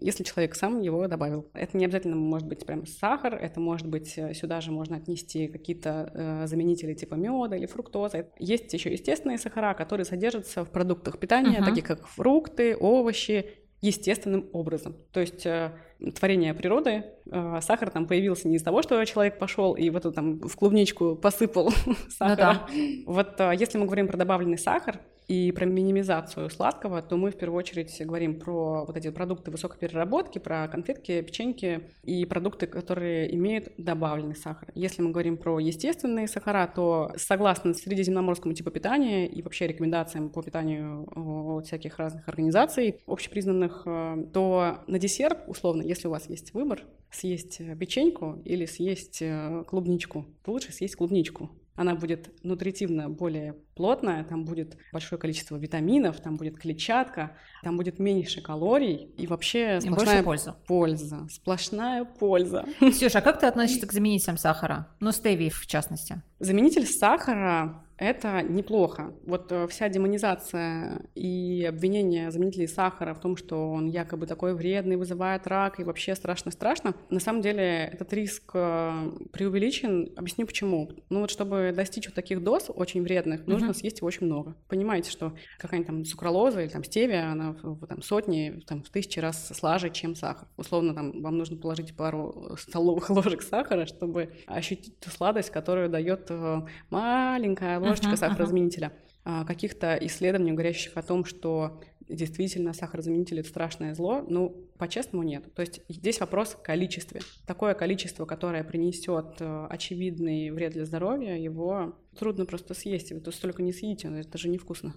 если человек сам его добавил. Это не обязательно может быть прям сахар, это может быть, сюда же можно отнести какие-то заменители типа меда или фруктоза. Есть еще естественные сахара, которые содержатся в продуктах питания, uh-huh. таких как фрукты, овощи, естественным образом. То есть творение природы, сахар там появился не из того, что человек пошел и вот там в клубничку посыпал сахар. Вот если мы говорим про добавленный сахар и про минимизацию сладкого, то мы в первую очередь говорим про вот эти продукты высокой переработки, про конфетки, печеньки и продукты, которые имеют добавленный сахар. Если мы говорим про естественные сахара, то согласно средиземноморскому типу питания и вообще рекомендациям по питанию от всяких разных организаций общепризнанных, то на десерт, условно, если у вас есть выбор, съесть печеньку или съесть клубничку, то лучше съесть клубничку. Она будет нутритивно более плотная, там будет большое количество витаминов, там будет клетчатка, там будет меньше калорий и вообще сплошная и больше польза. Сплошная польза. Ксюша, а как ты относишься к заменителям сахара? Ну, стевии в частности. Заменитель сахара – это неплохо. Вот вся демонизация и обвинение заменителей сахара в том, что он якобы такой вредный, вызывает рак и вообще страшно-страшно. На самом деле этот риск преувеличен. Объясню почему. Ну вот чтобы достичь вот таких доз очень вредных, угу. нужно съесть его очень много. Понимаете, что какая-нибудь там сукралоза или там стевия, она в там, сотни, там, в тысячи раз слаже, чем сахар. Условно там вам нужно положить пару столовых ложек сахара, чтобы ощутить ту сладость, которую дает маленькая ложечка uh-huh, сахарозаменителя. Uh-huh. Каких-то исследований, говорящих о том, что действительно сахарозаменитель – это страшное зло, ну, по-честному нет. То есть здесь вопрос в количестве. Такое количество, которое принесет очевидный вред для здоровья, его трудно просто съесть. Вы тут столько не съедите, это же невкусно.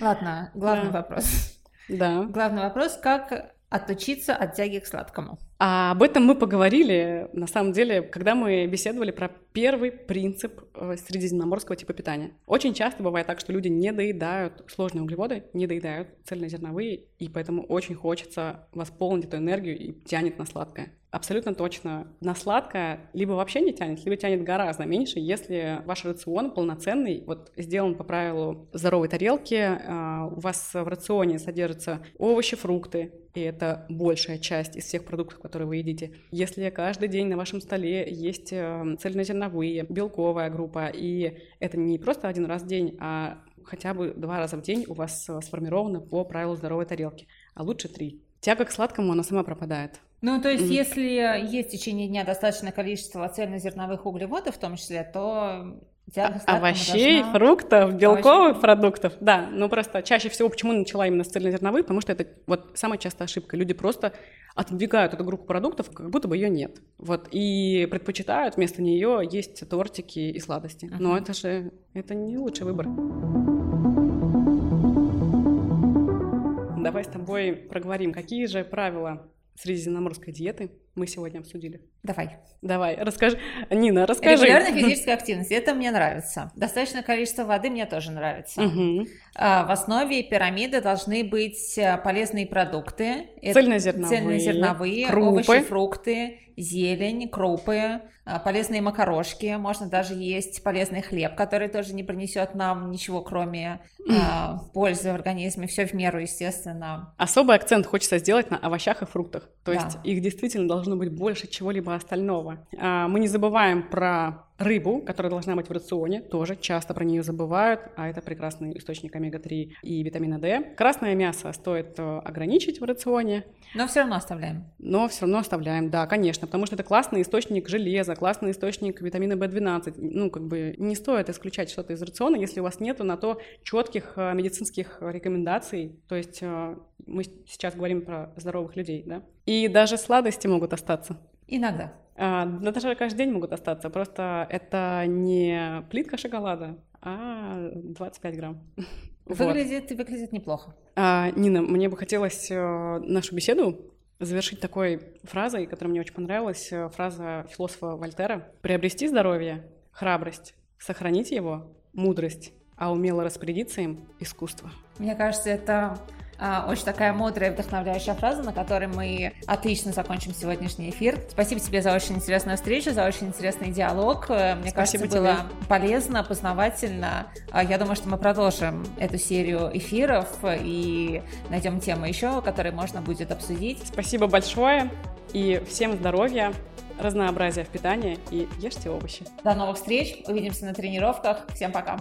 Ладно, главный вопрос. Да. Главный вопрос – как отучиться от тяги к сладкому. А об этом мы поговорили, на самом деле, когда мы беседовали про первый принцип средиземноморского типа питания. Очень часто бывает так, что люди не доедают сложные углеводы, не доедают цельнозерновые, и поэтому очень хочется восполнить эту энергию и тянет на сладкое. Абсолютно точно. На сладкое либо вообще не тянет, либо тянет гораздо меньше, если ваш рацион полноценный, вот сделан по правилу здоровой тарелки, у вас в рационе содержатся овощи, фрукты, и это большая часть из всех продуктов, которые вы едите. Если каждый день на вашем столе есть цельнозерновые, белковая группа, и это не просто один раз в день, а хотя бы два раза в день у вас сформировано по правилу здоровой тарелки, а лучше три. Тяга к сладкому, она сама пропадает. Ну, то есть, mm-hmm. если есть в течение дня достаточное количество цельнозерновых углеводов в том числе, то тяга к сладкому овощей, должна... фруктов, белковых овощей. Продуктов. Да, ну просто чаще всего, почему начала именно с цельнозерновых, потому что это вот самая частая ошибка. Люди просто отодвигают эту группу продуктов, как будто бы ее нет. Вот, и предпочитают вместо нее есть тортики и сладости. Uh-huh. Но это же это не лучший выбор. Давай с тобой проговорим, какие же правила средиземноморской диеты мы сегодня обсудили. Давай. Давай, расскажи. Нина, расскажи. Регулярная физическая активность, это мне нравится. Достаточное количество воды мне тоже нравится. Угу. В основе пирамиды должны быть полезные продукты. Цельнозерновые, цельнозерновые овощи, фрукты, зелень, крупы, полезные макарошки. Можно даже есть полезный хлеб, который тоже не принесет нам ничего, кроме пользы в организме. Все в меру, естественно. Особый акцент хочется сделать на овощах и фруктах. То есть их действительно должно быть больше чего-либо остального. Мы не забываем про рыбу, которая должна быть в рационе, тоже часто про нее забывают, а это прекрасный источник омега-три и витамина D. Красное мясо стоит ограничить в рационе. Но все равно оставляем. Но все равно оставляем, да, конечно, потому что это классный источник железа, классный источник витамина би двенадцать. Ну, как бы не стоит исключать что-то из рациона, если у вас нет на то четких медицинских рекомендаций. То есть мы сейчас говорим про здоровых людей, да? И даже сладости могут остаться. Иногда. А, даже каждый день могут остаться, просто это не плитка шоколада, а двадцать пять грамм. Выглядит, вот. выглядит неплохо. А, Нина, мне бы хотелось нашу беседу завершить такой фразой, которая мне очень понравилась, фраза философа Вольтера. «Приобрести здоровье, храбрость, сохранить его, мудрость, а умело распорядиться им – искусство». Мне кажется, это а, очень такая мудрая, вдохновляющая фраза, на которой мы отлично закончим сегодняшний эфир. Спасибо тебе за очень интересную встречу, за очень интересный диалог. Мне Спасибо кажется, тебе. Было полезно, познавательно. Я думаю, что мы продолжим эту серию эфиров и найдем темы еще, которые можно будет обсудить. Спасибо большое и всем здоровья, разнообразия в питании и ешьте овощи. До новых встреч, увидимся на тренировках. Всем пока!